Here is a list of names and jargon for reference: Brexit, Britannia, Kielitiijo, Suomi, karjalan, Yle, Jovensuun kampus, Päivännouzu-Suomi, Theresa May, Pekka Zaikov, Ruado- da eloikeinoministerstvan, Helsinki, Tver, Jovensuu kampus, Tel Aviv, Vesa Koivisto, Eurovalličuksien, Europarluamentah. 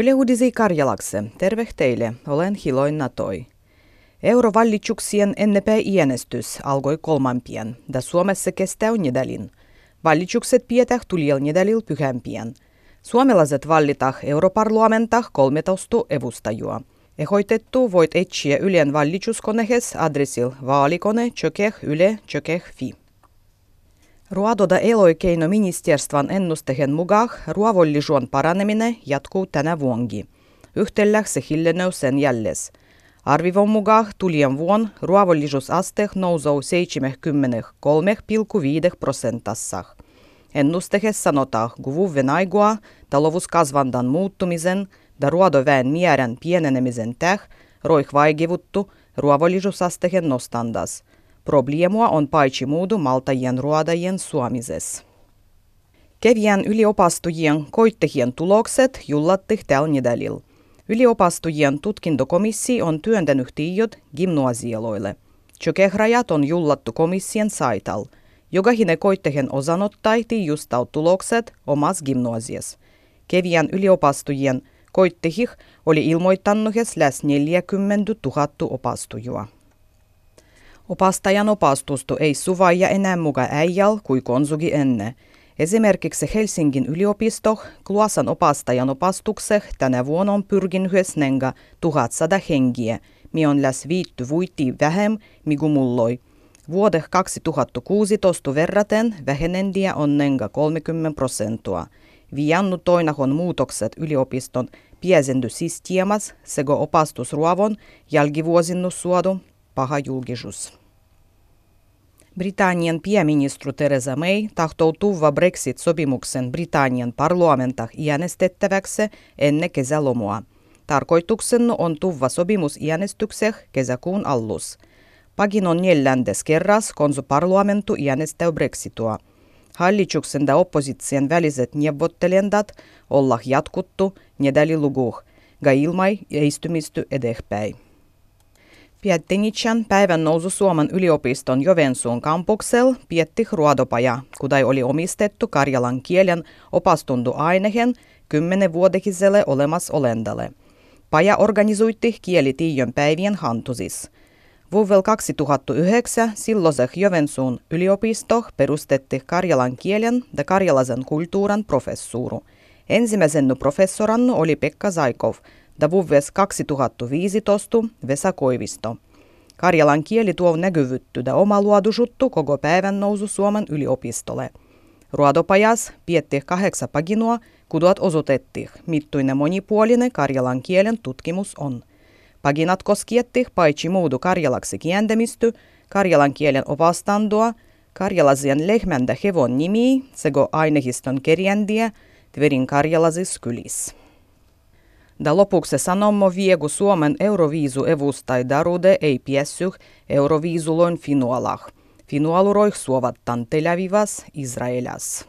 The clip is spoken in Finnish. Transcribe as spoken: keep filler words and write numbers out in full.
Yle Uudisi Karjalaksi, terve teille, olen Hiloin Natoi. Eurovalliuksien N P-äänestys alkoi kolmampien, da Suomessa kestää nedalin. Valliukset pidetään tulijal nedalil pyhämpien. Suomalaiset valitaan Europarlamenta kolmetoista edustajua. Ehdotettu voit etsiä Ylen valliuskonehes adressil vaalikone piste yle piste fi. Ruado- ja eloikeinoministeriön ennusteen mukaan ruovollisuuden paraneminen jatkuu tänä vuonna. Yhtellä se hiljenee sen jälles. Arvivon mukaan tulien vuonna ruovollisuusaste nousee seitsemänkymmentäkolme pilkku viisi prosentissa. Ennusteessa sanotaan kuvuvien aikaa talouskasvandan muuttumisen ja ruodoväen määrän pienenemisen täh roihvaikivuttu ruovollisuusasteen nostandas. Probleemua on paitsi muudu maltajien ruodajien suomises. Kevien yliopastujien koittehien tulokset jullattih tällä nedalil. Yliopastujien tutkintokomissi on työntänyt tiedot gymnoasieloille. Tjökehrajat on jullattu komissien saital. Jokahinen koittehen osanottai tiijustaut tulokset omas gymnoasies. Kevien yliopastujien koittehih oli ilmoittannuhes läs neljäkymmentätuhatta opastujua. Opastajan opastustu ei suvaija enää muka äijäl kuin konsugi enne. Esimerkiksi Helsingin yliopisto Kluasan opastajan opastukse tänä vuonna on pyrkinyt nenga tuhatsata henkiä, mi on läs viitty vuitti vähem, migu mulloi. Vuodeh kaksituhattakuusitoista verraten vähenendiä on nenga kolmekymmentä prosenttia. Viannu toinahon muutokset yliopiston piesendysistiemas sego opastusruovon jälkivuosinnusuodu. Paha julkisuus. Britannian pääministeri Theresa May tahtoutuva Brexit-sopimuksen Britannian parlamentah äänestettäväksi ennen kesälomua. Tarkoituksena on tuva sopimus äänestykseen kesäkuun allus. Pagin on neljändes kerras, kun parlamentu äänestää Brexitua. Hallituksen ja opposition väliset neuvottelendat ollah jatkuttu nedäliluguh, ga ilmai eistymisty edespäin. Piettenitschän Päivännousu-Suomen yliopiston Jovensuun kampuksel pietti ruodopaja, kudai oli omistettu karjalan kielen opastundu ainehen kymmenen vuodekiselle olemas olendalle. Paja organisoitti Kielitijon päivien hantusis. Vuovel kaksituhattayhdeksän silloiseh Jovensuun yliopisto perustetti karjalan kielen ja karjalaisen kulttuuran professuuru. Ensimmäisen professorannu oli Pekka Zaikov. Da vuves kaksituhattaviisitoista Vesa Koivisto. Karjalan kieli tuo näkyvytty da oma luodusuttu koko päivän nousu Suomen yliopistolle. Ruodopajas pietti kahdeksa paginua, kuduat osoitetti, mittuinen monipuolinen karjalan kielen tutkimus on. Paginat koskietti paitsi muudu karjalaksi kientämisty, karjalan kielen opastandua, karjalaisen lehmän ja hevon nimi, sego ainehiston kerjendiä, Tverin karjalaisis kylis. Da lopuksi sanommo viegu Suomen Eurovizu-evustai darude ei piessyh Eurovizuloin finualah. Finualuroih suovattan Tel Avivas, Israelas.